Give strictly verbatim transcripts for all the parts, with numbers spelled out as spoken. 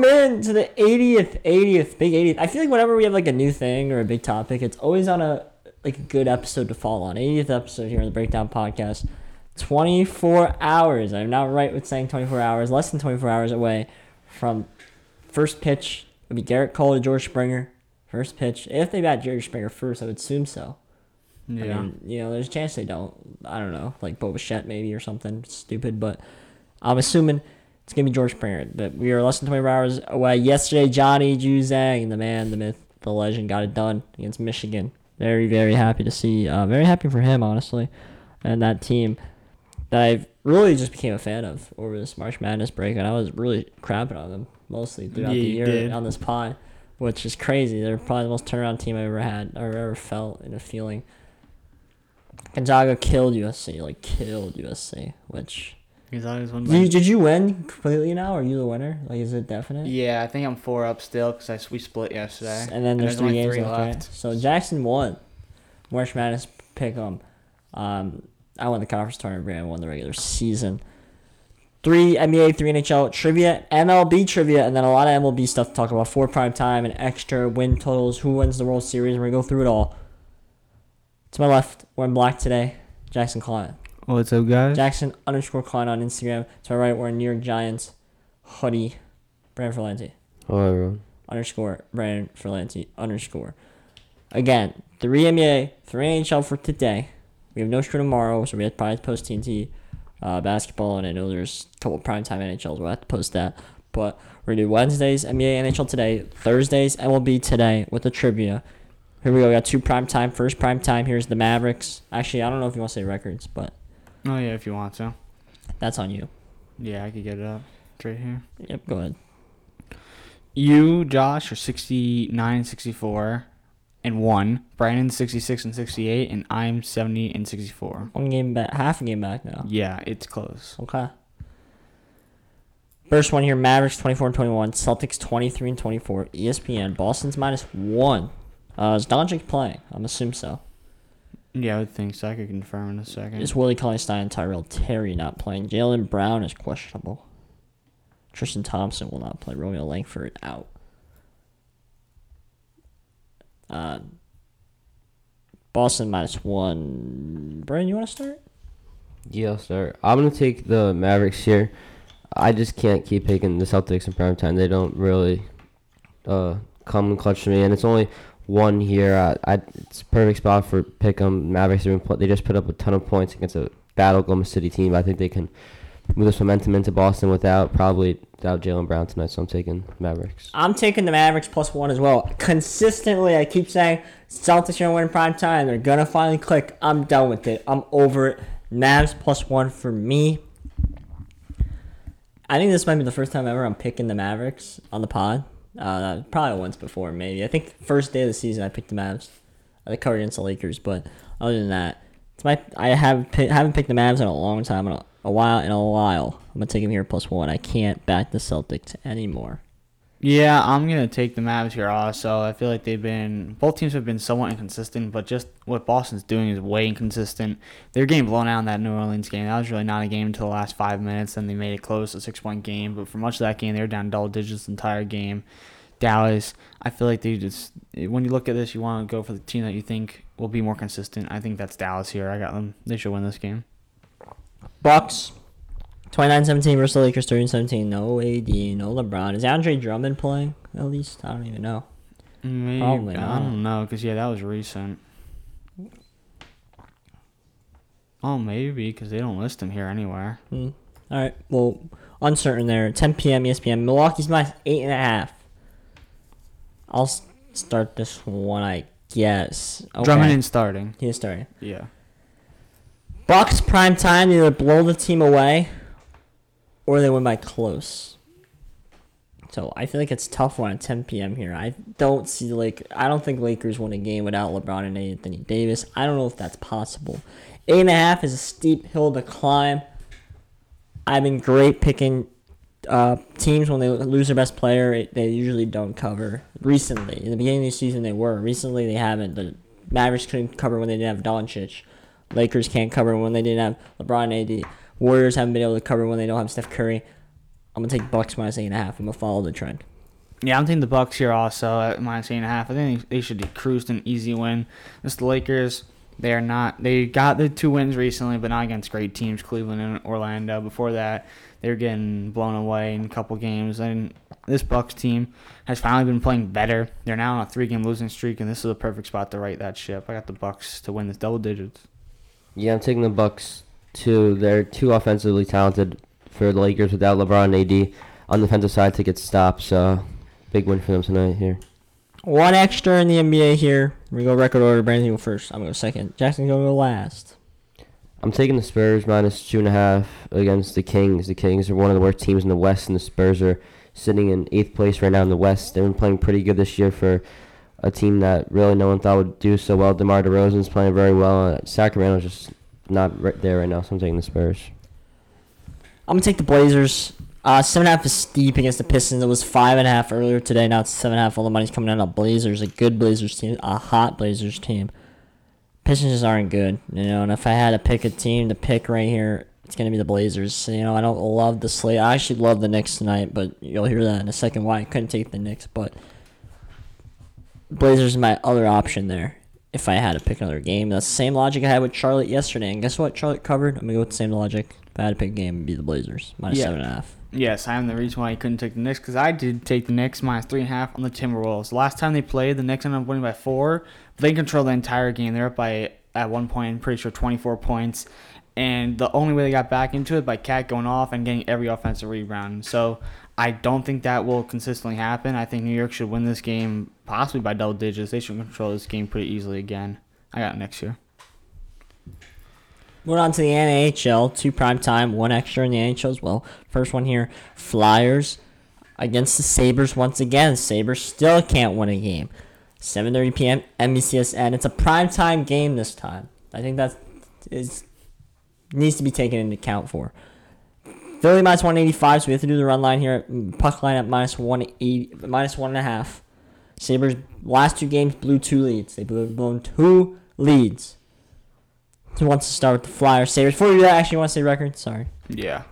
Welcome in to the eightieth, eightieth, big eightieth. I feel like whenever we have like a new thing or a big topic, it's always on a like a good episode to fall on. eightieth episode here on the Breakdown Podcast. twenty-four hours. I'm not right with saying twenty-four hours. Less than twenty-four hours away from first pitch. It would be Garrett Cole to George Springer. First pitch. If they bat George Springer first, I would assume so. Yeah. I mean, you know, there's a chance they don't. I don't know. Like Bo Bichette maybe or something stupid. But I'm assuming it's going to be George Springer. But we are less than twenty-four hours away. Yesterday, Johnny Juzang, the man, the myth, the legend, got it done against Michigan. Very, very happy to see. Uh, very happy for him, honestly. And that team that I really just became a fan of over this March Madness break. And I was really crapping on them mostly throughout yeah, the year did. on this pod, which is crazy. They're probably the most turnaround team I've ever had or ever felt in a feeling. Gonzaga killed U S C, like killed U S C, which... Gonzaga's won by... Did you, did you win completely now? Are you the winner? Like, is it definite? Yeah, I think I'm four up still because we split yesterday. And then there's, and there's three games three left. left. Right? So Jackson won. March Madness pick 'em. Um, I won the conference tournament. Brandon won the regular season. Three N B A, three N H L trivia, M L B trivia, and then a lot of M L B stuff to talk about. Four prime time and extra win totals. Who wins the World Series? We're going to go through it all. To my left, we're in black today. Jackson Klein. What's up, guys? Jackson underscore Klein on Instagram. To my right, we're in New York Giants hoodie. Brandon Ferlanti. Hello, everyone. Underscore Brandon Ferlanti. Underscore. Again, three N B A, three N H L for today. We have no show tomorrow, so we have to probably post T N T. Uh, basketball, and I know there's a couple primetime N H Ls. We'll have to post that. But we're going to do Wednesdays, N B A, N H L today, Thursdays, M L B today with the trivia. Here we go. We got two primetime. First primetime, here's the Mavericks. Actually, I don't know if you want to say records, but... Oh, yeah, if you want to. That's on you. Yeah, I could get it up. It's right here. Yep, go ahead. You, Josh, are sixty-nine sixty-four and one. Brandon's sixty-six and sixty-eight, and I'm seventy and sixty-four. One game back, half a game back now. Yeah, it's close. Okay. First one here: Mavericks twenty-four and twenty-one, Celtics twenty-three and twenty-four. E S P N, Boston's minus one. Uh, is Doncic playing? I'm assuming so. Yeah, I would think so. I could confirm in a second. Is Willie Cauley-Stein and Tyrell Terry not playing? Jaylen Brown is questionable. Tristan Thompson will not play. Romeo Langford out. Uh, Boston minus one. Brandon, you want to start? Yeah, I'll start. I'm going to take the Mavericks here. I just can't keep picking the Celtics in prime time. They don't really uh, come and clutch to me, and it's only one here. I, I, it's a perfect spot for pick 'em. Mavericks, they just put up a ton of points against a battle Oklahoma City team. I think they can move this momentum into Boston without probably without Jaylen Brown tonight, so I'm taking Mavericks. I'm taking the Mavericks plus one as well. Consistently, I keep saying Celtics are going to win in prime time. They're going to finally click. I'm done with it. I'm over it. Mavs plus one for me. I think this might be the first time ever I'm picking the Mavericks on the pod. Uh, probably once before, maybe. I think the first day of the season I picked the Mavs. I covered against the Lakers, but other than that, it's my I haven't, pick, haven't picked the Mavs in a long time. I don't A while in a while. I'm going to take him here plus one. I can't back the Celtics anymore. Yeah, I'm going to take the Mavs here also. I feel like they've been, both teams have been somewhat inconsistent, but just what Boston's doing is way inconsistent. They're getting blown out in that New Orleans game. That was really not a game until the last five minutes, and they made it close, a six-point game. But for much of that game, they were down double digits the entire game. Dallas, I feel like they just, when you look at this, you want to go for the team that you think will be more consistent. I think that's Dallas here. I got them. They should win this game. Bucks, twenty-nine seventeen versus the Lakers, thirty seventeen. No A D, no LeBron. Is Andre Drummond playing, at least? I don't even know. Maybe, Probably not. I don't know, because, yeah, that was recent. Oh, maybe, because they don't list him here anywhere. Hmm. All right, well, uncertain there. ten p.m. E S P N. Milwaukee's minus eight point five. I'll start this one, I guess. Okay. Drummond is starting. He is starting. Yeah. Bucks prime time, either blow the team away or they win by close. So I feel like it's a tough one at ten p.m. here. I don't see the Lakers. I don't think Lakers win a game without LeBron and Anthony Davis. I don't know if that's possible. Eight and a half is a steep hill to climb. I've been great picking uh, teams when they lose their best player. It, they usually don't cover. Recently, in the beginning of the season, they were. Recently, they haven't. The Mavericks couldn't cover when they didn't have Doncic. Lakers can't cover when they didn't have LeBron and A D. Warriors haven't been able to cover when they don't have Steph Curry. I'm going to take Bucks minus eight and a half. I'm going to follow the trend. Yeah, I'm taking the Bucks here also at minus eight and a half. I think they should be cruised an easy win. It's the Lakers. They are not. They got the two wins recently, but not against great teams, Cleveland and Orlando. Before that, they were getting blown away in a couple games. And this Bucks team has finally been playing better. They're now on a three-game losing streak, and this is the perfect spot to right that ship. I got the Bucks to win this double digits. Yeah, I'm taking the Bucks too. They're too offensively talented for the Lakers without LeBron and A D. On the defensive side to get stopped, so big win for them tonight here. One extra in the N B A here. We go record order. Brandon go first. I'm going to go second. Jackson's going to go last. I'm taking the Spurs minus two and a half against the Kings. The Kings are one of the worst teams in the West, and the Spurs are sitting in eighth place right now in the West. They've been playing pretty good this year for a team that really no one thought would do so well. DeMar DeRozan's playing very well. Uh, Sacramento's just not right there right now, so I'm taking the Spurs. I'm going to take the Blazers. Uh, seven and a half is steep against the Pistons. It was five and a half earlier today. Now it's seven and a half. All the money's coming out of Blazers, a good Blazers team, a hot Blazers team. Pistons just aren't good, you know. And if I had to pick a team to pick right here, it's gonna be the Blazers. You know, I don't love the slate. I actually love the Knicks tonight, but you'll hear that in a second why I couldn't take the Knicks. But Blazers is my other option there. If I had to pick another game, that's the same logic I had with Charlotte yesterday. And guess what? Charlotte covered. I'm gonna go with the same logic. If I had to pick a game, it'd be the Blazers minus yeah. seven and a half. Yes, I am the reason why you couldn't take the Knicks, because I did take the Knicks minus three and a half on the Timberwolves. Last time they played, the Knicks ended up winning by four. They control the entire game. They're up by, at one point, I'm pretty sure twenty-four points. And the only way they got back into it, by Cat going off and getting every offensive rebound. So I don't think that will consistently happen. I think New York should win this game possibly by double digits. They should control this game pretty easily again. I got Knicks here. Moving on to the N H L, two prime time, one extra in the N H L as well. First one here, Flyers against the Sabres once again. Sabres still can't win a game. seven thirty p.m. M B C S N. It's a prime time game this time. I think that is needs to be taken into account for. Philly minus one eighty-five, so we have to do the run line here. Puck line at minus one eighty, minus one and a half. Sabres last two games blew two leads. They blew blown two leads. He wants to start with the Flyers. Sabres. Before we do that, I actually want to say record. Sorry. Yeah.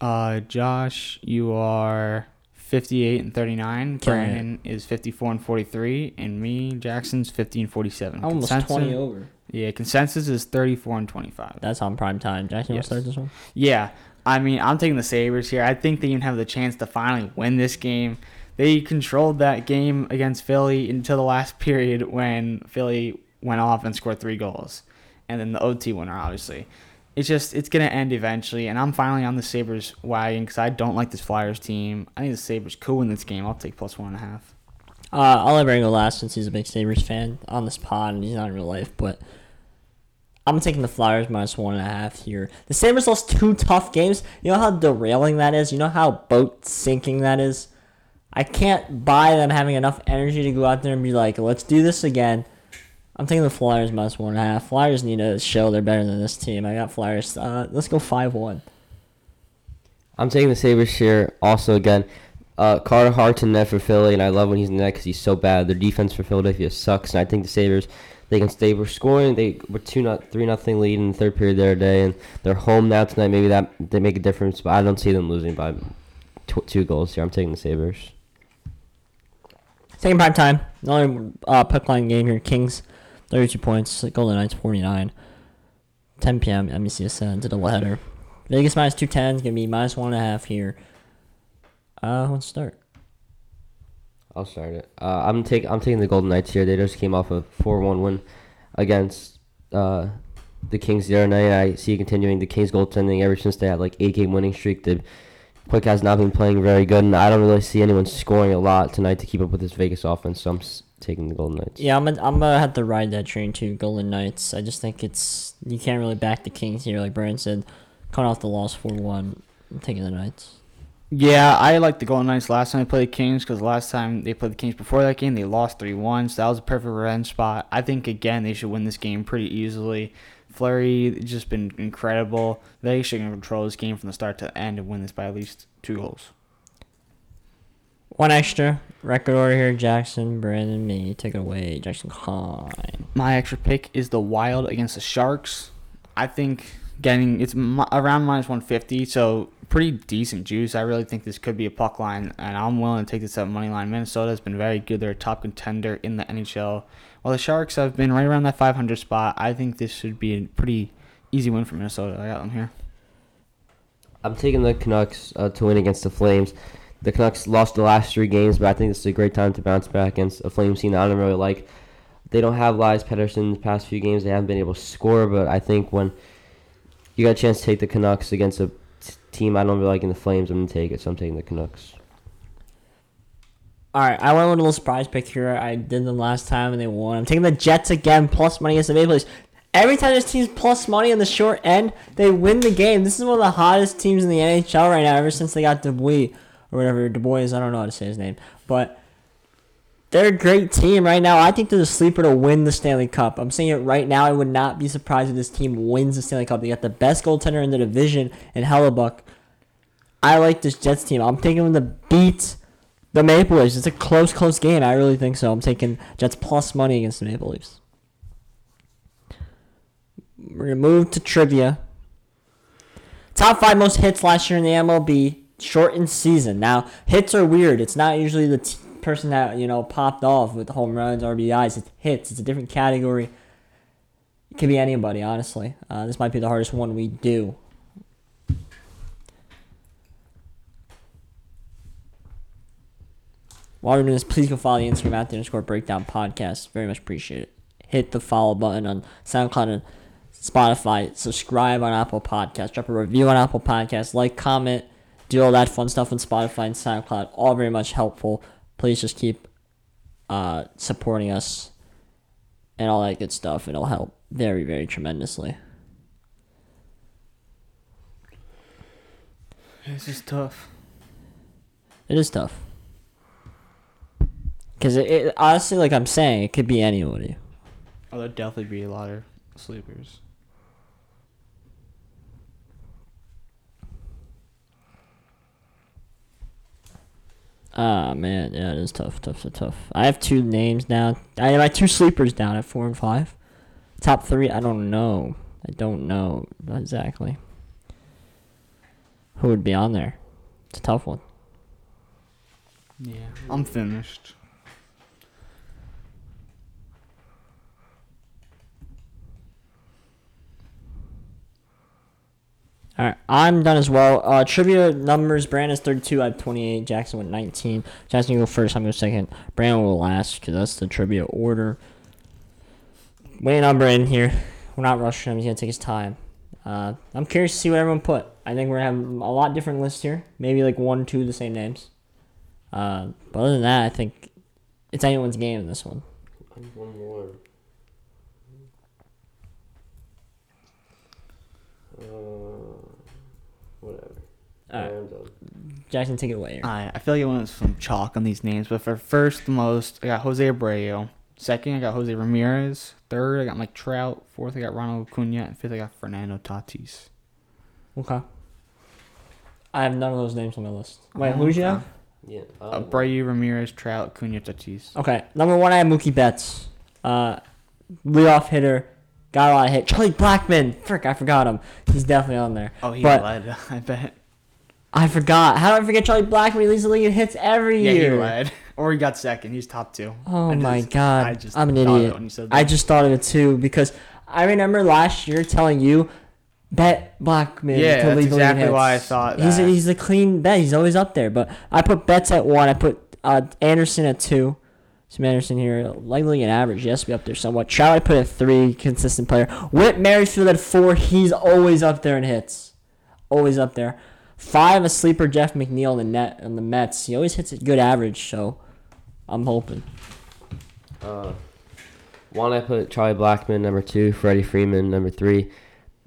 Uh, Josh, you are fifty-eight and thirty-nine. Killing Brandon it. Is fifty-four and forty-three. And me, Jackson's fifteen and forty-seven. Almost consensus, twenty over. Yeah, consensus is thirty-four and twenty-five. That's on prime time. Jackson, yes. You want to start this one? Yeah. I mean, I'm taking the Sabres here. I think they even have the chance to finally win this game. They controlled that game against Philly until the last period when Philly went off and scored three goals. And then the O T winner, obviously. It's just, it's going to end eventually. And I'm finally on the Sabres wagon because I don't like this Flyers team. I think the Sabres could win this game. I'll take plus one and a half. Uh, I'll let Brandon go last since he's a big Sabres fan on this pod and he's not in real life. But I'm taking the Flyers minus one and a half here. The Sabres lost two tough games. You know how derailing that is? You know how boat sinking that is? I can't buy them having enough energy to go out there and be like, let's do this again. I'm taking the Flyers minus one and a half. Flyers need to show they're better than this team. I got Flyers. Uh, let's go five one. I'm taking the Sabres here also again. Uh, Carter Hart's in net for Philly, and I love when he's in net because he's so bad. Their defense for Philadelphia sucks, and I think the Sabres, they can stay. We're scoring. They were two not, three nothing lead in the third period the other day, and they're home now tonight. Maybe that they make a difference, but I don't see them losing by tw- two goals here. I'm taking the Sabres. Taking prime time. The only uh, puck line game here, Kings. thirty-two points, Golden Knights, forty-nine. ten p.m., M E C S N, did a doubleheader. Vegas minus two ten is going to be minus one and a half here. Uh, let's start. I'll start it. Uh, I'm, take, I'm taking the Golden Knights here. They just came off a four one win against uh, the Kings the other night. I see continuing the Kings goaltending ever since they had like eight-game winning streak. The Quick has not been playing very good, and I don't really see anyone scoring a lot tonight to keep up with this Vegas offense, so I'm taking the Golden Knights. Yeah, I'm gonna, I'm gonna have to ride that train too, Golden Knights. I just think it's you can't really back the Kings here, like Brandon said. Coming off the loss four one, I'm taking the Knights. Yeah, I like the Golden Knights last time they played the Kings because last time they played the Kings before that game, they lost three one, so that was a perfect revenge spot. I think, again, they should win this game pretty easily. Fleury just been incredible. They should control this game from the start to the end and win this by at least two goals. One extra. Record order here, Jackson, Brandon, me. Take it away, Jackson Klein. My extra pick is the Wild against the Sharks. I think getting it's around minus one fifty, so pretty decent juice. I really think this could be a puck line, and I'm willing to take this up money line. Minnesota has been very good. They're a top contender in the N H L. While the Sharks have been right around that five hundred spot, I think this should be a pretty easy win for Minnesota. I got them here. I'm taking the Canucks uh, to win against the Flames. The Canucks lost the last three games, but I think this is a great time to bounce back against a Flames team that I don't really like. They don't have Elias Pettersson the past few games. They haven't been able to score, but I think when you got a chance to take the Canucks against a t- team I don't really like in the Flames, I'm going to take it, so I'm taking the Canucks. All right, I went with a little surprise pick here. I did them last time, and they won. I'm taking the Jets again, plus money against the Maple Leafs. Every time this team's plus money on the short end, they win the game. This is one of the hottest teams in the N H L right now, ever since they got Dubois, or whatever Dubois is. I don't know how to say his name, but they're a great team right now. I think they're the sleeper to win the Stanley Cup. I'm saying it right now. I would not be surprised if this team wins the Stanley Cup. They got the best goaltender in the division in Hellebuck. I like this Jets team. I'm taking them to beat the Maple Leafs. It's a close, close game. I really think so. I'm taking Jets plus money against the Maple Leafs. We're going to move to trivia. Top five most hits last year in the M L B. Shortened season. Now, hits are weird. It's not usually the t- person that, you know, popped off with home runs, R B Is. It's hits. It's a different category. It could be anybody, honestly. Uh, this might be the hardest one we do. While we're doing this, please go follow the Instagram at the underscore breakdown podcast. Very much appreciate it. Hit the follow button on SoundCloud and Spotify. Subscribe on Apple Podcasts. Drop a review on Apple Podcasts. Like, comment. Do all that fun stuff on Spotify and SoundCloud. All very much helpful. Please just keep uh, supporting us and all that good stuff. It'll help very, very tremendously. This is tough. It is tough. Because it, it, honestly, like I'm saying, it could be anybody. Oh, there'd definitely be a lot of sleepers. Ah, oh, man, yeah, it is tough, tough, so tough. I have two names now. I have my two sleepers down at four and five. Top three, I don't know. I don't know exactly who would be on there. It's a tough one. Yeah, I'm finished. All right, I'm done as well. Uh, trivia numbers, Brandon is thirty-two, I have twenty-eight, Jackson went nineteen. Jackson, you go first, I'm going to go second. Brandon will last, because that's the trivia order. Waiting on Brandon here. We're not rushing him, he's going to take his time. Uh, I'm curious to see what everyone put. I think we're going to have a lot different lists here. Maybe like one, two of the same names. Uh, but other than that, I think it's anyone's game in this one. One more. Uh... Whatever. All right. I'm done. Jackson, take it away here. All right. I feel like I want some chalk on these names, but for first most, I got Jose Abreu. Second, I got Jose Ramirez. Third, I got Mike Trout. Fourth, I got Ronald Acuna. And fifth, I got Fernando Tatis. Okay. I have none of those names on my list. Wait, who'd you have? Yeah. Um, Abreu, Ramirez, Trout, Acuna, Tatis. Okay. Number one, I have Mookie Betts. Uh, leadoff hitter. Got a lot of hit. Charlie Blackmon. Frick, I forgot him. He's definitely on there. Oh, he but led, I bet. I forgot. How did I forget Charlie Blackmon? He leads the league in hits every yeah, year. Yeah, he led. Or he got second. He's top two. Oh, I my just, God. I just I'm an idiot. When you said that. I just thought of it, too, because I remember last year telling you, bet Blackmon. Yeah, to that's lead the exactly league in why hits. I thought that. He's a, he's a clean bet. He's always up there. But I put Betts at one. I put uh, Anderson at two. Tim Anderson here, likely an average. Yes, we up there somewhat. Trout, I put at three, consistent player. Whit Merrifield at four. He's always up there in hits. Always up there. Five, a sleeper, Jeff McNeil on the net on the Mets. He always hits a good average, so I'm hoping. Uh, one, I put Charlie Blackmon, number two. Freddie Freeman, number three.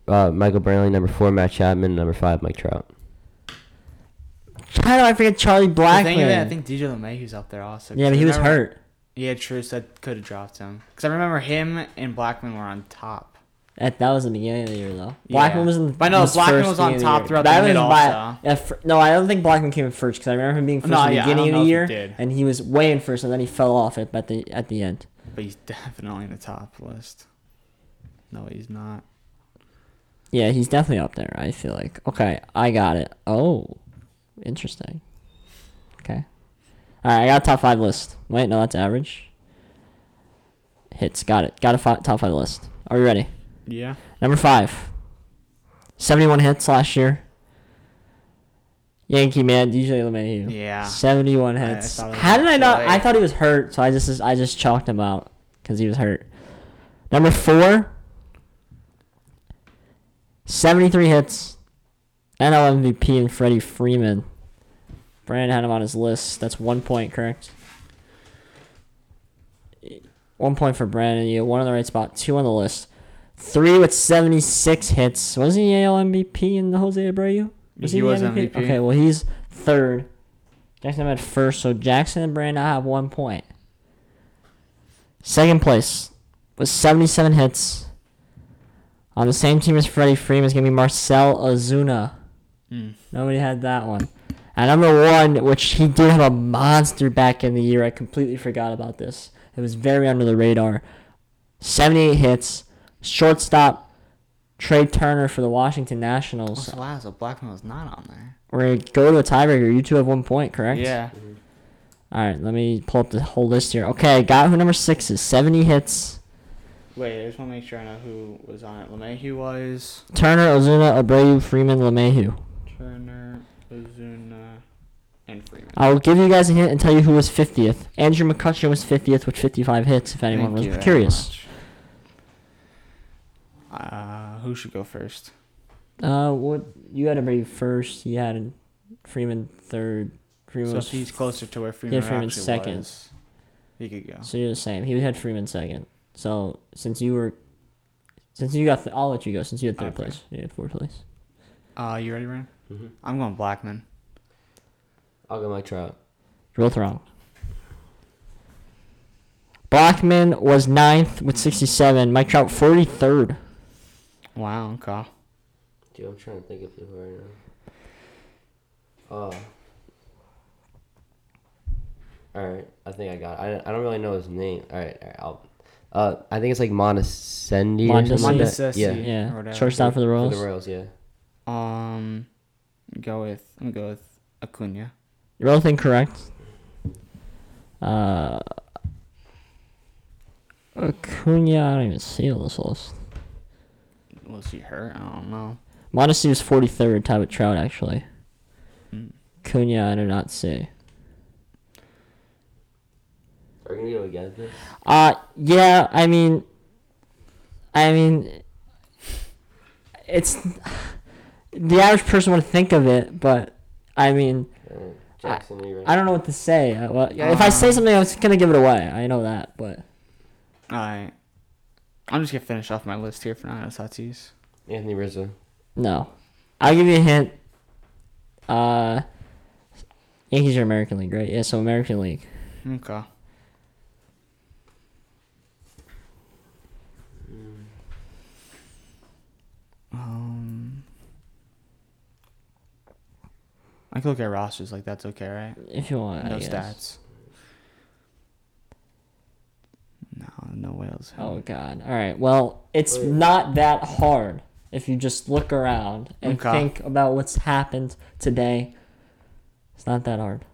Uh, Michael Brantley, number four. Matt Chapman, number five. Mike Trout. How do I forget Charlie Blackmon? The thing is, I think D J LeMahieu's up there also. Yeah, but he was never- hurt. Yeah, true. So that could have dropped him. Because I remember him and Blackmon were on top. That, that was the beginning of the year, though. Blackmon yeah. was in the But no, Blackmon was on top the throughout that the year also. Yeah, fr- no, I don't think Blackmon came in first, because I remember him being first no, at the yeah, beginning of the year. He and he was way in first, and then he fell off at, at, the, at the end. But he's definitely in the top list. No, he's not. Yeah, he's definitely up there, I feel like. Okay, I got it. Oh, interesting. Okay. All right, I got a top five list. Wait, no, that's average. Hits, got it. Got a fi- top five list. Are we ready? Yeah. Number five. seventy-one hits last year. Yankee man, D J LeMahieu. Yeah. seventy-one hits. I, I How did I not? Play. I thought he was hurt, so I just I just chalked him out because he was hurt. Number four. seventy-three hits. N L M V P and Freddie Freeman. Brandon had him on his list. That's one point, correct? One point for Brandon. You got one on the right spot, two on the list. Three with seventy-six hits. Wasn't he A L M V P in the Jose Abreu? Was he, he was M V P? M V P. Okay, well, he's third. Jackson had first, so Jackson and Brandon have one point. Second place with seventy-seven hits. On the same team as Freddie Freeman is going to be Marcell Ozuna. Mm. Nobody had that one. At number one, which he did have a monster back in the year. I completely forgot about this. It was very under the radar. seventy-eight hits. Shortstop. Trey Turner for the Washington Nationals. That's last. So Blackmon was not on there. We're going to go to a tiebreaker. You two have one point, correct? Yeah. Mm-hmm. All right, let me pull up the whole list here. Okay, got who number six is. seventy hits. Wait, I just want to make sure I know who was on it. LeMahieu was. Turner, Ozuna, Abreu, Freeman, LeMahieu. Turner, Ozuna, and Freeman. I will give you guys a hint and tell you who was fiftieth. Andrew McCutcheon was fiftieth with fifty-five hits, if anyone Thank was curious. Much. Uh, who should go first? Uh, what you had Abreu first. You had Freeman third. Freeman so was, he's closer to where Freeman, yeah, Freeman actually second. Was. He could go. So you're the same. He had Freeman second. So since you were, since you got, th- I'll let you go. Since you had third okay. place, you had fourth place. Uh, you ready, Ryan? Mm-hmm. I'm going Blackmon. I'll go Mike Trout. You're both wrong. Blackmon was ninth with sixty-seven. Mike Trout forty-third. Wow, okay. Dude, I'm trying to think of people right now. Uh, Alright, I think I got it. I, I don't really know his name. Alright, all right, I'll... Uh, I think it's like Mondesi. Mondesi. Yeah. yeah. Shortstop for the Royals. For the Royals, yeah. Um, go with... I'm going to go with Acuna. You're both incorrect. Uh, Acuna, I don't even see all this list. Was he hurt? I don't know. Modesty was forty-third, tied with Trout, actually. Mm. Cunha, I do not see. Are we going to get this? Uh, yeah, I mean... I mean... It's... The average person would think of it, but... I mean... Right. Jackson, I, right. I don't know what to say. I, well, uh, if I say something, I'm just going to give it away. I know that, but... Alright. I'm just going to finish off my list here for Fernando Tatis. Anthony Rizzo. No. I'll give you a hint. Uh, Yankees are American League, right? Yeah, so American League. Okay. Um, I could look at rosters. Like, that's okay, right? If you want, no I stats. Guess. No, no whales. Oh, God. All right. Well, it's not that hard if you just look around and okay. think about what's happened today. It's not that hard.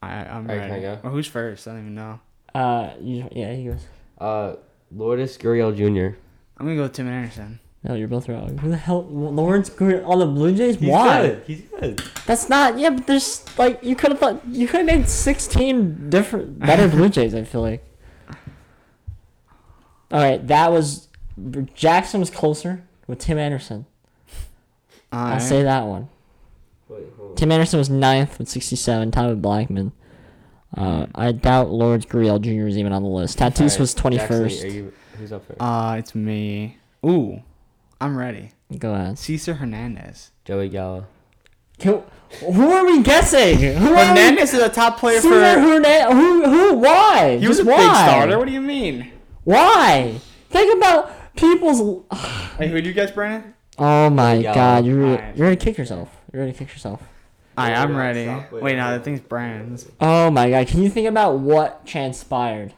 I, I'm all right, ready. Can I go? Well, who's first? I don't even know. Uh, you, yeah, he goes. Uh, Lourdes Gurriel Junior I'm going to go with Tim Anderson. No, you're both wrong. Who the hell? Lawrence Gurriel on the Blue Jays? He's Why? Good. He's good. That's not... Yeah, but there's... Like, you could have thought... You could have made sixteen different... Better Blue Jays, I feel like. All right, that was... Jackson was closer with Tim Anderson. All I'll right. say that one. Wait, hold on. Tim Anderson was ninth with sixty-seven. Tied with Blackmon. Uh, I doubt Lawrence Gurriel Junior was even on the list. Tatis right, was twenty-first. Jackson, are you, who's up there? Uh, it's me. Ooh. I'm ready. Go ahead. Cesar Hernandez. Joey Gallo. Can, who are we guessing? Who are Hernandez we, is a top player Cesar for... Cesar Hernandez. Who? Who? Why? He was Just a why? big starter. What do you mean? Why? Think about people's... Hey, who did you guess, Brandon? Oh, my God. You're, really, right. you're going to kick yourself. You're going to kick yourself. All right, I'm ready. Wait, no, that thing's Brandon's. Oh, my God. Can you think about what transpired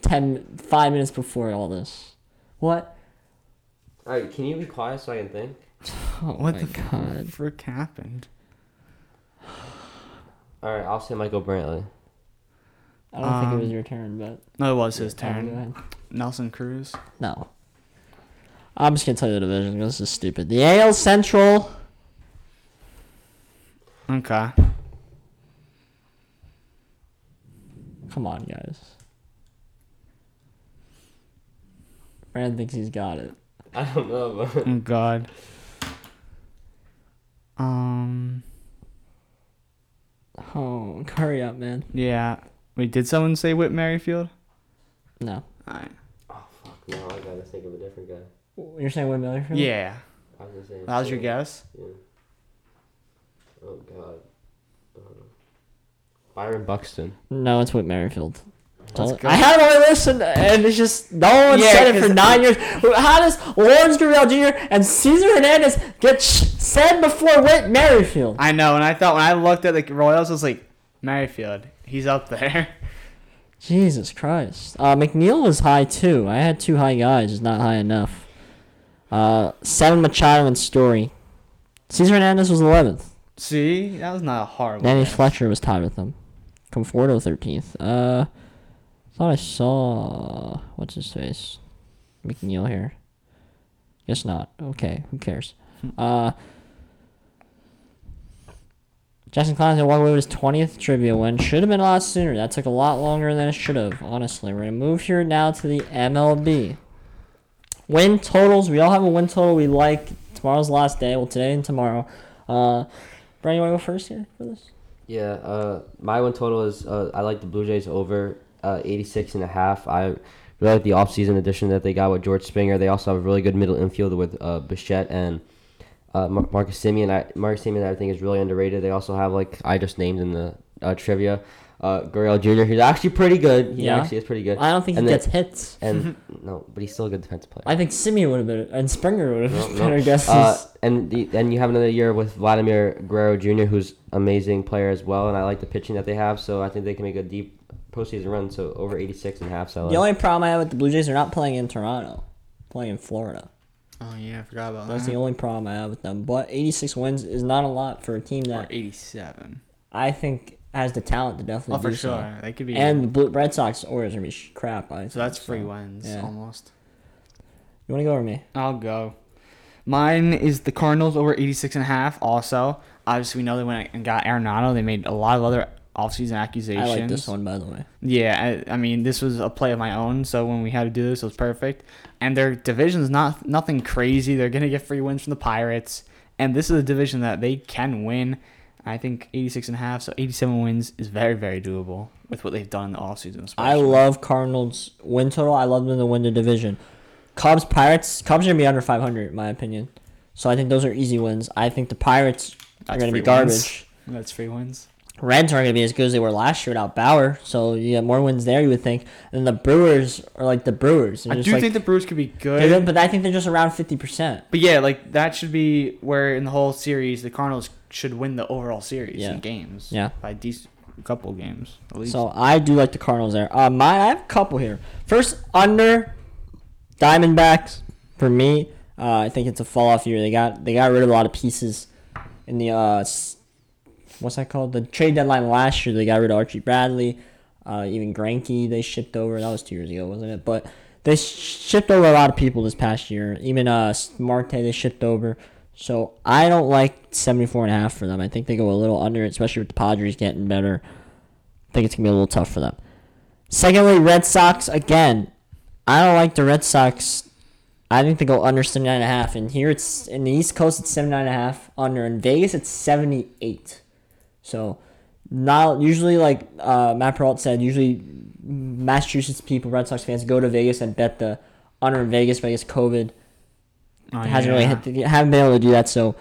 ten, five minutes before all this? What? All right, can you be quiet so I can think? Oh, what the God. frick happened? All right, I'll say Michael Brantley. I don't um, think it was your turn, but... No, it was his turn. Nelson Cruz? No. I'm just going to tell you the division because this is stupid. The A L Central. Okay. Come on, guys. Brandon thinks he's got it. I don't know, but... Oh, God. Um... Oh, hurry up, man. Yeah. Wait, did someone say Whit Merrifield? No. Alright. Oh, fuck no. I gotta think of a different guy. You're saying Whit Merrifield? Yeah. I was saying that was your guess? Yeah. Oh, God. Uh, Byron Buxton. No, it's Whit Merrifield. I had it on my list, and, and it's just no one yeah, said it for nine years. How does Lourdes Gurriel Junior and Cesar Hernandez get sh- said before Whit Merrifield? I know, and I thought when I looked at the Royals, I was like, Merrifield, he's up there. Jesus Christ. Uh, McNeil was high, too. I had two high guys. It's not high enough. Uh, seven, Machado and Story. Cesar Hernandez was eleventh. See? That was not a hard one. Danny Fletcher was tied with him. Conforto, thirteenth. Uh... Thought I saw what's his face, McNeil here. Guess not. Okay, who cares? Uh, Jackson Klein's gonna walk away with his twentieth trivia win. Should have been a lot sooner. That took a lot longer than it should have. Honestly, we're gonna move here now to the M L B. Win totals. We all have a win total we like. Tomorrow's the last day. Well, today and tomorrow. Uh, Brian, you wanna go first here for this? Yeah. Uh, my win total is uh, I like the Blue Jays over. Uh, eighty-six and a half. I really like the offseason addition that they got with George Springer. They also have a really good middle infielder with uh, Bichette and uh, Mar- Marcus Semien. I, Marcus Semien, I think, is really underrated. They also have, like I just named in the uh, trivia, uh, Gurriel Junior He's actually pretty good. He yeah. actually is pretty good. I don't think and he then, gets hits. And no, but he's still a good defensive player. I think Semien would have been, and Springer would have no, been no. better guesses. Uh, and the, and you have another year with Vladimir Guerrero Junior, who's an amazing player as well, and I like the pitching that they have, so I think they can make a deep postseason run, so over eighty-six and a half. So the only problem I have with the Blue Jays, they're not playing in Toronto, playing in Florida. Oh yeah, I forgot about that. That's the only problem I have with them. But eighty-six wins is not a lot for a team that or eighty-seven. I think has the talent to definitely. Oh, for do sure, so. They could be. And the Blue Red Sox Orioles are gonna be crap. I think. So that's three so, wins yeah. almost. You want to go or me? I'll go. Mine is the Cardinals over eighty-six and a half. Also, obviously we know they went and got Arenado. They made a lot of other offseason accusations. I like this one, by the way. Yeah, I, I mean, this was a play of my own, so when we had to do this, it was perfect. And their division's not nothing crazy. They're going to get free wins from the Pirates, and this is a division that they can win. I think eighty-six and a half, so eighty-seven wins is very, very doable with what they've done in the offseason. Especially. I love Cardinals' win total. I love them to win the division. Cubs, Pirates, Cubs are going to be under five hundred, in my opinion. So I think those are easy wins. I think the Pirates That's are going to be garbage. Wins. That's free wins. Reds aren't going to be as good as they were last year without Bauer, so you get more wins there, you would think. And the Brewers are like the Brewers. I do like, think the Brewers could be good. But I think they're just around fifty percent. But yeah, like that should be where in the whole series the Cardinals should win the overall series yeah. in games. Yeah. By a de- couple games, at least. So I do like the Cardinals there. Uh, my, I have a couple here. First, under Diamondbacks for me. Uh, I think it's a fall-off year. They got, they got rid of a lot of pieces in the uh, – what's that called? The trade deadline last year, they got rid of Archie Bradley, uh, even Greinke they shipped over. That was two years ago, wasn't it? But they shipped over a lot of people this past year. Even uh, Marte they shipped over. So I don't like seventy-four and a half for them. I think they go a little under, especially with the Padres getting better. I think it's going to be a little tough for them. Secondly, Red Sox, again, I don't like the Red Sox. I think they go under seventy-nine and a half. And here it's in the East Coast, it's seventy-nine and a half under. In Vegas, it's seventy-eight. So, not usually like uh, Matt Peralta said, usually Massachusetts people, Red Sox fans, go to Vegas and bet the under in Vegas. Vegas COVID oh, hasn't yeah. really hit the, haven't been able to do that. So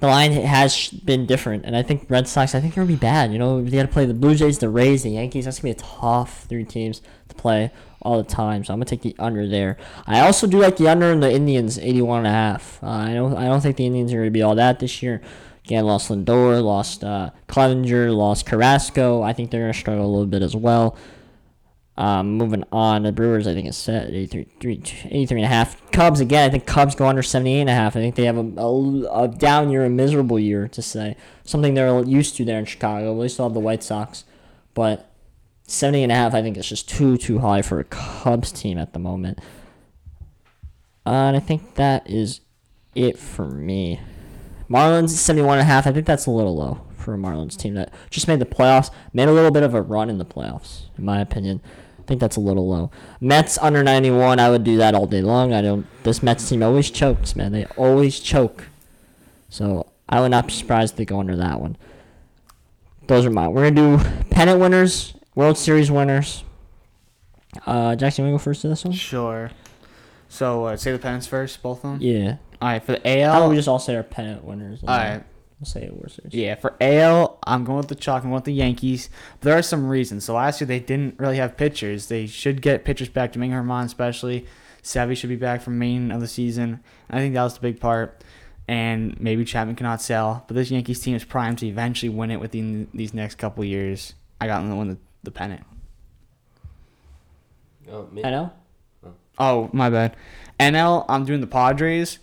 the line has been different, and I think Red Sox. I think they're gonna be bad. You know, they got to play the Blue Jays, the Rays, the Yankees. That's gonna be a tough three teams to play all the time. So I'm gonna take the under there. I also do like the under in the Indians, eighty-one and a half. Uh, I don't. I don't think the Indians are gonna be all that this year. Again, lost Lindor, lost uh, Clevenger, lost Carrasco. I think they're going to struggle a little bit as well. Um, moving on, the Brewers, I think, is set at eighty-three and a half. Cubs, again, I think Cubs go under seventy-eight and a half. I think they have a, a, a down year, a miserable year, to say. Something they're used to there in Chicago. At least they'll have the White Sox. But seventy and a half, I think, is just too, too high for a Cubs team at the moment. Uh, and I think that is it for me. Marlins, seventy-one and a half. I think that's a little low for a Marlins team that just made the playoffs, made a little bit of a run in the playoffs, in my opinion. I think that's a little low. Mets under ninety-one, I would do that all day long. I don't. This Mets team always chokes, man. They always choke. So I would not be surprised if they go under that one. Those are mine. We're gonna do pennant winners, World Series winners. Uh, Jackson, you wanna go first to this one? Sure. So uh, say the pennants first, both of them. Yeah. All right, for the A L, how about we just all say our pennant winners? All right. We'll say it worse. Yeah, for A L, I'm going with the chalk. I'm going with the Yankees. But there are some reasons. So last year, they didn't really have pitchers. They should get pitchers back. Domingo Herman especially. Savvy should be back from Maine of the season. I think that was the big part. And maybe Chapman cannot sell. But this Yankees team is primed to eventually win it within these next couple years. I got them to win the, the pennant. Oh, me? I know. Oh. oh, my bad. N L, I'm doing the Padres.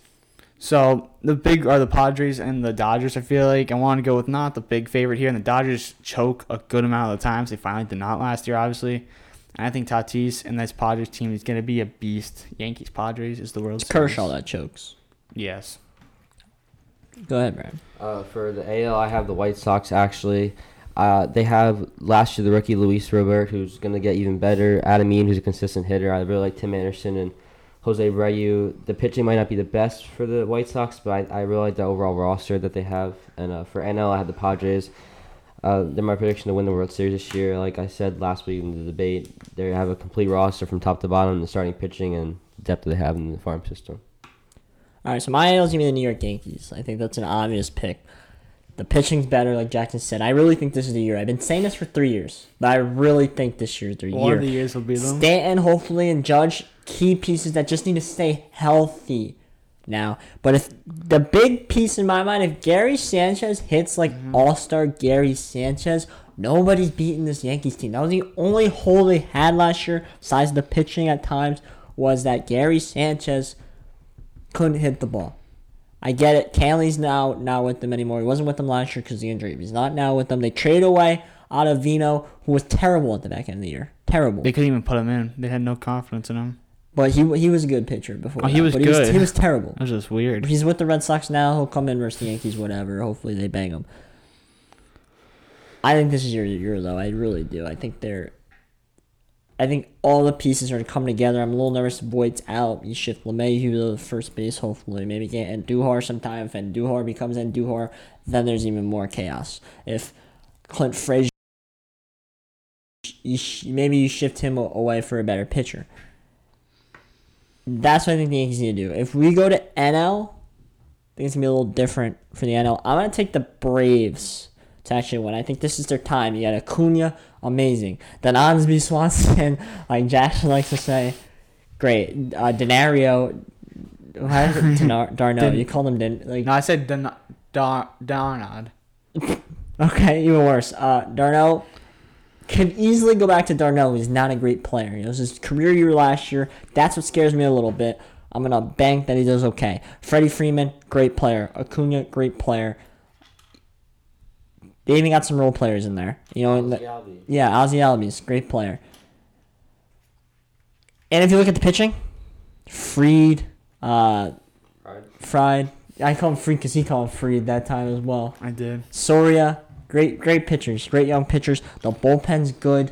So, the big are the Padres and the Dodgers, I feel like. I want to go with not the big favorite here. And the Dodgers choke a good amount of the times. So they finally did not last year, obviously. And I think Tatis and this Padres team is going to be a beast. Yankees, Padres is the World Series. Kershaw that chokes. Yes. Go ahead, Brad. Uh, for the A L, I have the White Sox, actually. Uh, they have last year the rookie Luis Robert, who's going to get even better. Adam Eaton, who's a consistent hitter. I really like Tim Anderson and Jose Abreu. The pitching might not be the best for the White Sox, but I, I really like the overall roster that they have. And uh, for N L, I have the Padres. Uh, they're my prediction to win the World Series this year. Like I said last week in the debate, they have a complete roster from top to bottom, the starting pitching and depth that they have in the farm system. All right, so my A L is going to be the New York Yankees. I think that's an obvious pick. The pitching's better, like Jackson said. I really think this is the year. I've been saying this for three years, but I really think this year is their year. One of the years will be them. Stanton, hopefully, and Judge, key pieces that just need to stay healthy now. But if the big piece in my mind, if Gary Sanchez hits like mm-hmm. All-Star Gary Sanchez, nobody's beating this Yankees team. That was the only hole they had last year, besides the pitching at times, was that Gary Sanchez couldn't hit the ball. I get it. Canley's now not with them anymore. He wasn't with them last year because of the injury. He's not now with them. They trade away Ottavino, who was terrible at the back end of the year. Terrible. They couldn't even put him in. They had no confidence in him. But he he was a good pitcher before. Oh, that. he was but good. He was, he was terrible. That was just weird. He's with the Red Sox now. He'll come in versus the Yankees, whatever. Hopefully they bang him. I think this is your year, though. I really do. I think they're... I think all the pieces are going to come together. I'm a little nervous. Boyd's out. You shift LeMahieu to first base, hopefully. Maybe get Andujar sometime. If Andujar becomes Andujar, then there's even more chaos. If Clint Frazier, you sh- maybe you shift him away for a better pitcher. That's what I think the Yankees need to do. If we go to N L, I think it's going to be a little different for the N L. I'm going to take the Braves. Actually, when I think this is their time, you got Acuna, amazing. Then Ansby Swanson, like Jackson likes to say, great. Uh, Denario, how is it? Denar- Darno, you called him Den- like. No, I said Den- Dar- Darnod. Okay, even worse. Uh, Darno can easily go back to Darno. He's not a great player. It was his career year last year. That's what scares me a little bit. I'm gonna bank that he does okay. Freddie Freeman, great player. Acuna, great player. They even got some role players in there. You know, Ozzie Albies. Yeah, Ozzie Albies, great player. And if you look at the pitching, Freed, uh, Fried. Fried. I call him Freed because he called him Freed that time as well. I did. Soria, great great pitchers, great young pitchers. The bullpen's good.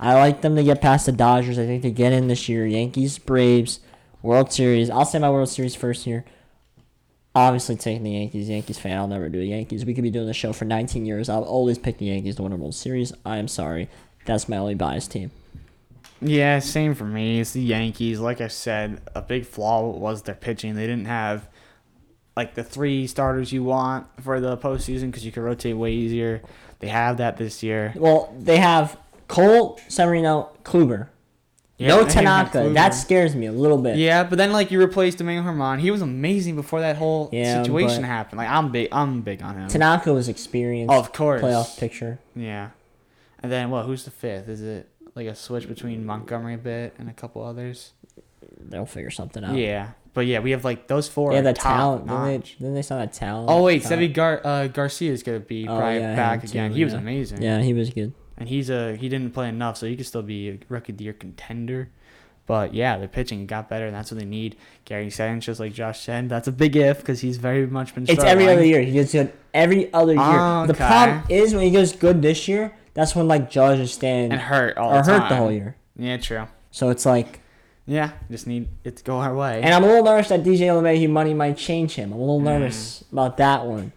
I like them to get past the Dodgers. I think they get in this year. Yankees, Braves, World Series. I'll say my World Series first here. Obviously taking the Yankees. Yankees fan. I'll never do the Yankees. We could be doing the show for nineteen years. I'll always pick the Yankees to win a World Series. I'm sorry. That's my only biased team. Yeah, same for me. It's the Yankees. Like I said, a big flaw was their pitching. They didn't have, like, the three starters you want for the postseason because you can rotate way easier. They have that this year. Well, they have Cole, Severino, Kluber. Yeah, no Tanaka. That scares me a little bit. Yeah, but then like you replaced Domingo Herman. He was amazing before that whole yeah, situation happened. Like I'm big, I'm big on him. Tanaka was experienced. Oh, of course. Playoff picture. Yeah, and then what? Well, who's the fifth? Is it like a switch between Montgomery a bit and a couple others. They'll figure something out. Yeah. But, yeah, we have, like, those four yeah, are the top talent. Then they, then they saw that talent. Oh, wait, Sebi Gar- uh, Garcia is going to be oh, probably yeah, back again. Too, he yeah. was amazing. Yeah, he was good. And he's a, he didn't play enough, so he could still be a rookie of the year contender. But, yeah, their pitching got better, and that's what they need. Gary Sanchez, like Josh said, that's a big if because he's very much been struggling. It's every other year. He gets good every other year. Okay. The problem is when he goes good this year, that's when, like, Josh is staying. And hurt all the time. Or hurt the whole year. Yeah, true. So it's like... Yeah, just need it to go our way. And I'm a little nervous that D J LeMahieu money might change him. I'm a little nervous mm. about that one.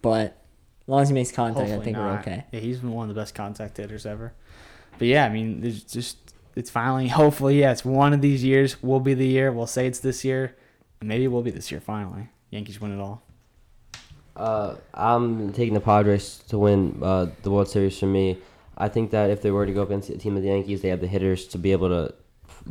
But as long as he makes contact, hopefully I think not. We're okay. Yeah, he's been one of the best contact hitters ever. But yeah, I mean, it's just, it's finally, hopefully, yeah, it's one of these years will be the year. We'll say it's this year. Maybe it will be this year, finally. Yankees win it all. Uh, I'm taking the Padres to win uh, the World Series for me. I think that if they were to go up against a team of the Yankees, they have the hitters to be able to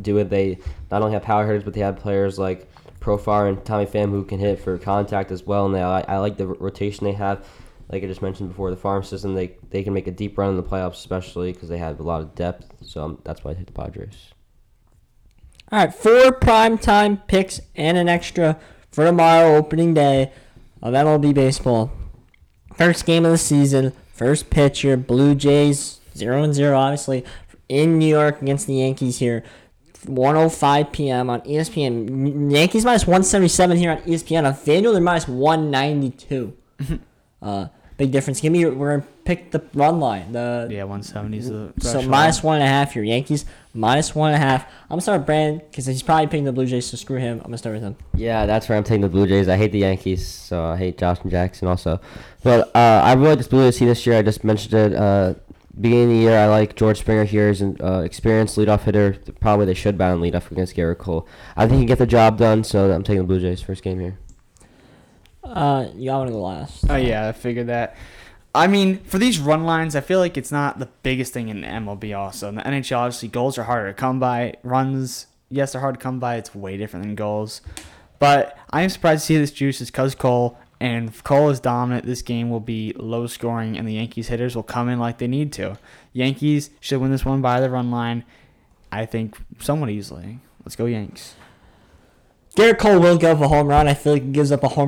do it. They not only have power hitters, but they have players like Profar and Tommy Pham who can hit for contact as well. And they, I, I like the rotation they have. Like I just mentioned before, the farm system, they they can make a deep run in the playoffs, especially because they have a lot of depth. So um, that's why I take the Padres. All right, four primetime picks and an extra for tomorrow, opening day of M L B baseball. First game of the season, first pitcher, Blue Jays, zero and zero, obviously, in New York against the Yankees here. one oh five p.m. on E S P N. Yankees minus one seventy-seven here on E S P N. On FanDuel, they're minus one ninety-two. uh, big difference. Give me your, we're gonna pick the run line. The yeah, one seventy is the so minus one and a half here. Yankees minus one and a half. I'm gonna start with Brandon because he's probably picking the Blue Jays, so screw him. I'm gonna start with him. Yeah, that's where I'm taking the Blue Jays. I hate the Yankees, so I hate Justin Jackson also. But uh, I really like this Blue Jays team this year. I just mentioned it. Uh, Beginning of the year, I like George Springer here as an uh, experienced leadoff hitter. Probably they should bound leadoff against Garrett Cole. I think he can get the job done, so I'm taking the Blue Jays first game here. Uh, Y'all want to go last. Oh, yeah, I figured that. I mean, for these run lines, I feel like it's not the biggest thing in the M L B also. In the N H L, obviously, goals are harder to come by. Runs, yes, they're hard to come by. It's way different than goals. But I am surprised to see this juice is because Cole... And if Cole is dominant, this game will be low scoring, and the Yankees hitters will come in like they need to. Yankees should win this one by the run line, I think, somewhat easily. Let's go Yanks. Garrett Cole will go for a home run. I feel like he gives up a home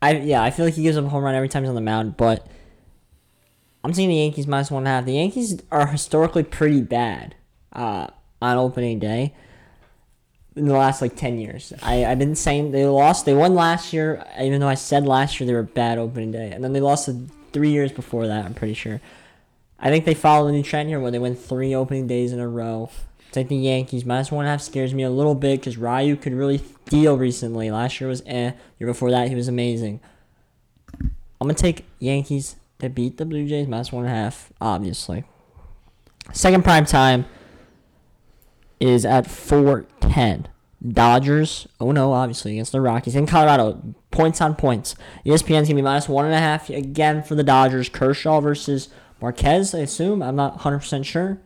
I Yeah, I feel like he gives up a home run every time he's on the mound, but I'm seeing the Yankees minus one and a half. The Yankees are historically pretty bad uh, on opening day. In the last, like, ten years. I, I've been saying they lost. They won last year, even though I said last year they were bad opening day. And then they lost three years before that, I'm pretty sure. I think they followed a new trend here where they win three opening days in a row. It's like the Yankees. Minus one and a half scares me a little bit because Ryu could really deal recently. Last year was eh. Year before that, he was amazing. I'm going to take Yankees to beat the Blue Jays. Minus one and a half, obviously. Second prime time is at four ten. Dodgers, oh no, obviously, against the Rockies. In Colorado, points on points. E S P N's going to be minus one and a half again for the Dodgers. Kershaw versus Marquez, I assume. I'm not one hundred percent sure.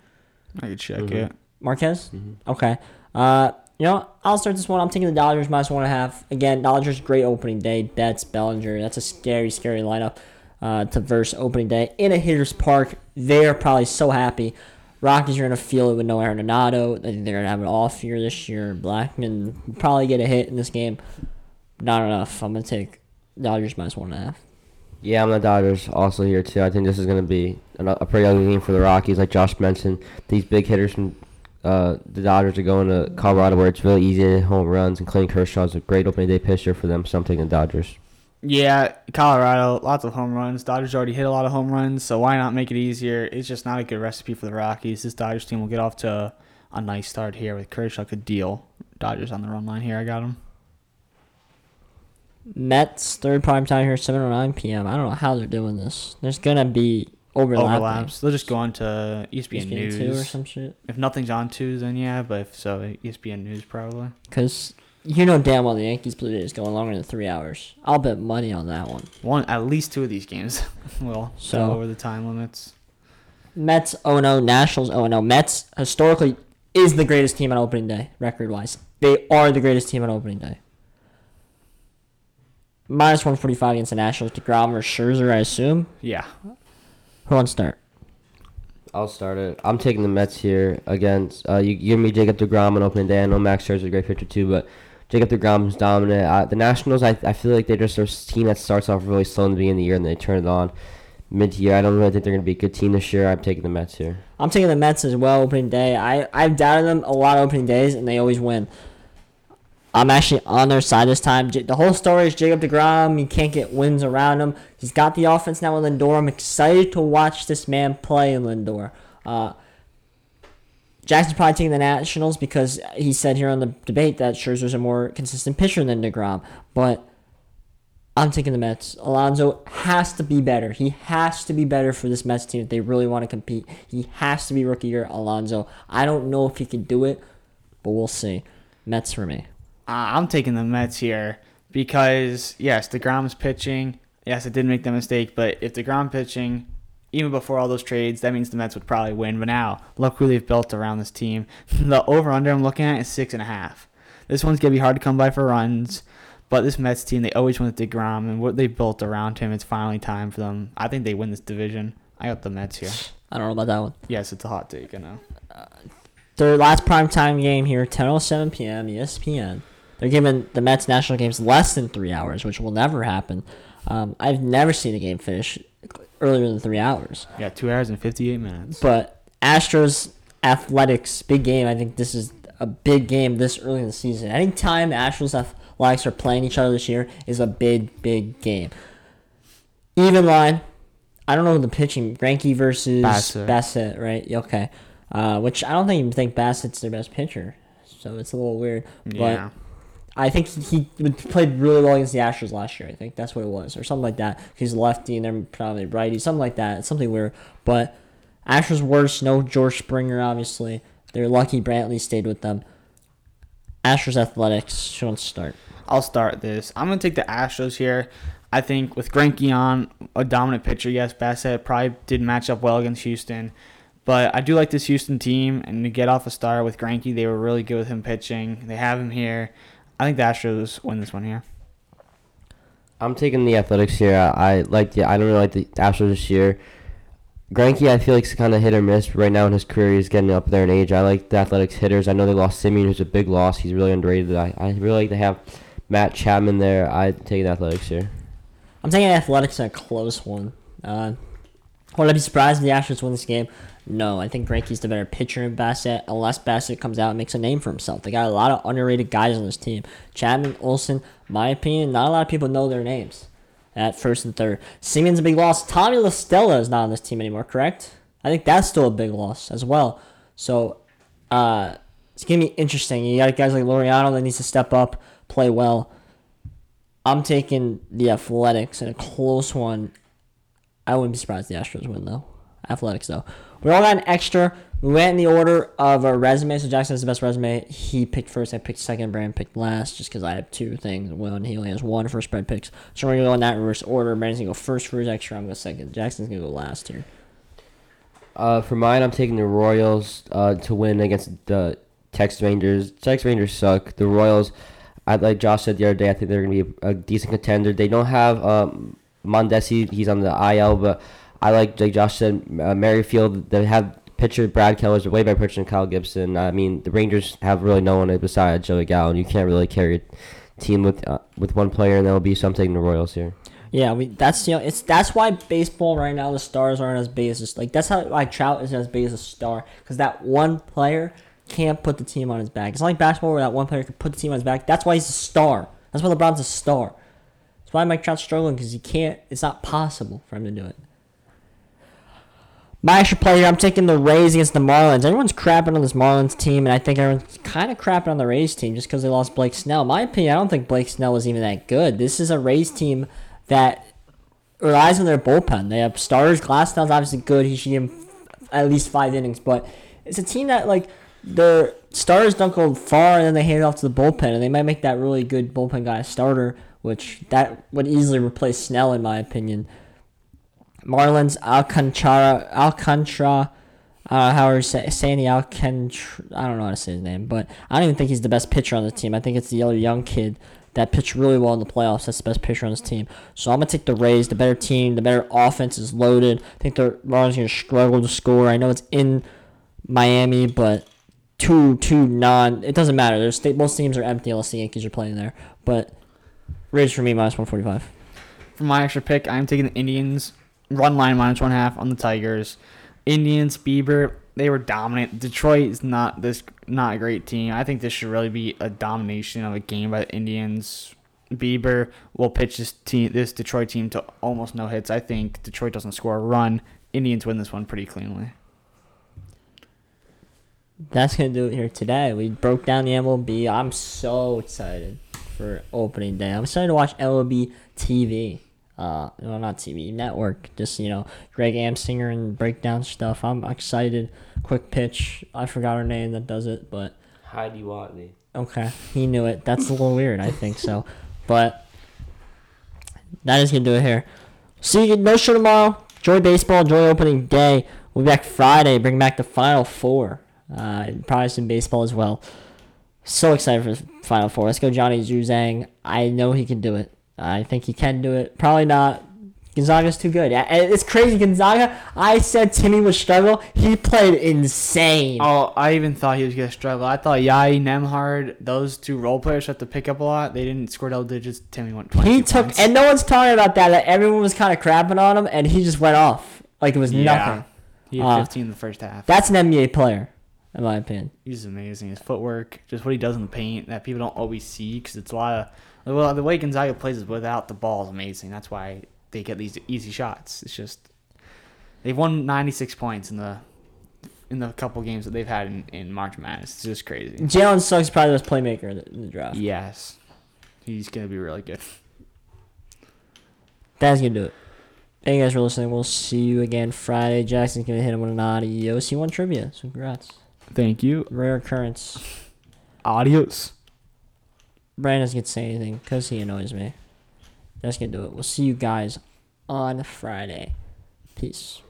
I could check mm-hmm. it. Marquez? Mm-hmm. Okay. Uh, you know, I'll start this one. I'm taking the Dodgers minus one and a half. Again, Dodgers, great opening day. Betts, Bellinger. That's a scary, scary lineup uh, to verse opening day. In a hitter's park, they're probably so happy. Rockies are going to feel it with no Arenado. They're going to have an off year this year. Blackmon will probably get a hit in this game. Not enough. I'm going to take Dodgers minus one and a half. Yeah, I'm the Dodgers also here, too. I think this is going to be a pretty ugly game for the Rockies. Like Josh mentioned, these big hitters from uh, the Dodgers are going to Colorado where it's really easy to hit home runs. And Clayton Kershaw is a great opening day pitcher for them, so I'm taking the Dodgers. Yeah, Colorado, lots of home runs. Dodgers already hit a lot of home runs, so why not make it easier? It's just not a good recipe for the Rockies. This Dodgers team will get off to a, a nice start here with Kershaw could deal. Dodgers on the run line here. I got them. Mets, third prime time here, seven oh nine p.m. I don't know how they're doing this. There's going to be overlapping. overlaps. They'll just go on to E S P N, E S P N News. two or some shit. If nothing's on two, then yeah, but if so, E S P N News probably. Because... You know damn well the Yankees Blue Jays going longer than three hours. I'll bet money on that one. One, at least two of these games will so, go over the time limits. Mets oh and oh, Nationals oh and oh. Mets historically is the greatest team on opening day, record-wise. They are the greatest team on opening day. Minus one forty-five against the Nationals. DeGrom or Scherzer, I assume. Yeah. Who wants to start? I'll start it. I'm taking the Mets here against. Uh, you, you give me Jacob DeGrom on opening day. I know Max Scherzer's a great pitcher too, but Jacob DeGrom is dominant. Uh, the Nationals, I I feel like they're just a team that starts off really slow in the beginning of the year and they turn it on mid-year. I don't really think they're going to be a good team this year. I'm taking the Mets here. I'm taking the Mets as well opening day. I, I've doubted them a lot of opening days, and they always win. I'm actually on their side this time. The whole story is Jacob DeGrom. You can't get wins around him. He's got the offense now with Lindor. I'm excited to watch this man play in Lindor. Uh, Jackson's probably taking the Nationals because he said here on the debate that Scherzer's a more consistent pitcher than DeGrom. But I'm taking the Mets. Alonso has to be better. He has to be better for this Mets team if they really want to compete. He has to be rookie year Alonso. I don't know if he can do it, but we'll see. Mets for me. I'm taking the Mets here because, yes, DeGrom's pitching. Yes, it did make the mistake, but if DeGrom pitching, even before all those trades, that means the Mets would probably win. But now, look who they've built around this team. The over-under I'm looking at is six and a half. This one's going to be hard to come by for runs, but this Mets team, they always went with DeGrom, and what they built around him, it's finally time for them. I think they win this division. I got the Mets here. I don't know about that one. Yes, it's a hot take, I know. Uh, their last primetime game here, ten oh seven p.m., E S P N. They're giving the Mets national games less than three hours, which will never happen. Um, I've never seen a game finish earlier than three hours. Yeah, two hours and fifty-eight minutes. But Astros, Athletics, big game. I think this is a big game this early in the season. Anytime Astros, Athletics are playing each other this year is a big, big game. Even line. I don't know who the pitching. Greinke versus Bassett, Bassett right? Okay. Uh, which I don't even think Bassett's their best pitcher. So it's a little weird. But yeah. I think he, he played really well against the Astros last year. I think that's what it was, or something like that. He's lefty and they're probably righty, something like that. It's something weird. But Astros worse. No George Springer, obviously. They're lucky Brantley stayed with them. Astros Athletics. Should I start? I'll start this. I'm gonna take the Astros here. I think with Greinke on, a dominant pitcher. Yes, Bassett probably did match up well against Houston. But I do like this Houston team, and to get off a start with Greinke, they were really good with him pitching. They have him here. I think the Astros win this one here. I'm taking the Athletics here. I, I like the. I don't really like the Astros this year. Greinke, I feel like, is kind of hit or miss. Right now in his career, he's getting up there in age. I like the Athletics hitters. I know they lost Semien, who's a big loss. He's really underrated. I, I really like to have Matt Chapman there. I take the Athletics here. I'm taking the Athletics in a close one. Uh, would I be surprised if the Astros win this game? No, I think Greinke's the better pitcher in Bassett, unless Bassett comes out and makes a name for himself. They got a lot of underrated guys on this team. Chapman, Olsen, my opinion, not a lot of people know their names at first and third. Semien's a big loss. Tommy La Stella is not on this team anymore, correct? I think that's still a big loss as well. So uh, it's going to be interesting. You got guys like Laureano that needs to step up, play well. I'm taking the Athletics in a close one. I wouldn't be surprised if the Astros win, though. Athletics, though. We all got an extra. We went in the order of our resume. So Jackson has the best resume. He picked first. I picked second. Brandon picked last just because I have two things. Will and he only has one for spread picks. So we're going to go in that reverse order. Brandon's going to go first for his extra. I'm going to go second. Jackson's going to go last here. Uh, for mine, I'm taking the Royals uh, to win against the Texas Rangers. Texas Rangers suck. The Royals, I, like Josh said the other day, I think they're going to be a, a decent contender. They don't have um, Mondesi. He's on the I L, but I like, like Josh said, uh, Merrifield. They have pitcher Brad Keller's the way better pitcher than Kyle Gibson. I mean, the Rangers have really no one besides Joey Gallo. You can't really carry a team with uh, with one player, and that'll be something the Royals here. Yeah, we that's you know it's that's why baseball right now the stars aren't as big as a, like that's how like Trout isn't as big as a star because that one player can't put the team on his back. It's not like basketball where that one player can put the team on his back. That's why he's a star. That's why LeBron's a star. That's why Mike Trout's struggling because he can't. It's not possible for him to do it. My extra player, I'm taking the Rays against the Marlins. Everyone's crapping on this Marlins team, and I think everyone's kind of crapping on the Rays team just because they lost Blake Snell. In my opinion, I don't think Blake Snell was even that good. This is a Rays team that relies on their bullpen. They have starters. Glasnow's obviously good. He should give him at least five innings, but it's a team that, like, their starters don't go far, and then they hand it off to the bullpen, and they might make that really good bullpen guy a starter, which that would easily replace Snell, in my opinion. Marlins, Alcantara, Alcantara, uh, however you say, Sandy Alcantara, I don't know how to say his name, but I don't even think he's the best pitcher on the team. I think it's the other young kid that pitched really well in the playoffs. That's the best pitcher on this team. So I'm going to take the Rays, the better team, the better offense is loaded. I think the Marlins are going to struggle to score. I know it's in Miami, but two, two, non, it doesn't matter. There's, most teams are empty unless the Yankees are playing there. But Rays for me, minus one forty-five. For my extra pick, I'm taking the Indians. Run line minus one half on the Tigers. Indians, Bieber, they were dominant. Detroit is not this not a great team. I think this should really be a domination of a game by the Indians. Bieber will pitch this team, this Detroit team, to almost no hits. I think Detroit doesn't score a run. Indians win this one pretty cleanly. That's gonna do it here today. We broke down the M L B. I'm so excited for opening day. I'm excited to watch M L B T V. Uh, well, not T V, network, just, you know, Greg Amsinger and breakdown stuff. I'm excited. Quick Pitch. I forgot her name that does it, but... Heidi Watney. Okay, he knew it. That's a little weird, I think so. But that is going to do it here. See you no show tomorrow. Enjoy baseball. Enjoy opening day. We'll be back Friday. Bring back the Final Four. Uh, probably some baseball as well. So excited for the Final Four. Let's go Johnny Juzang. I know he can do it. I think he can do it. Probably not. Gonzaga's too good. It's crazy. Gonzaga, I said Timmy would struggle. He played insane. Oh, I even thought he was going to struggle. I thought Yai, Nembhard, those two role players had to pick up a lot. They didn't score double digits. Timmy went twenty. He took, points. And no one's talking about that. Like, everyone was kind of crapping on him, and he just went off. Like it was yeah. nothing. He had fifteen uh, in the first half. That's an N B A player, in my opinion. He's amazing. His footwork, just what he does in the paint that people don't always see because it's a lot of. Well, the way Gonzaga plays is without the ball is amazing. That's why they get these easy shots. It's just they've won ninety-six points in the in the couple games that they've had in, in March Madness. It's just crazy. Jalen Suggs is probably the best playmaker in the, in the draft. Yes. He's going to be really good. That's going to do it. Thank you guys for listening. We'll see you again Friday. Jackson's going to hit him with an adios. He won trivia, so congrats. Thank you. Rare occurrence. Adios. Brandon doesn't get to say anything because he annoys me. That's going to do it. We'll see you guys on Friday. Peace.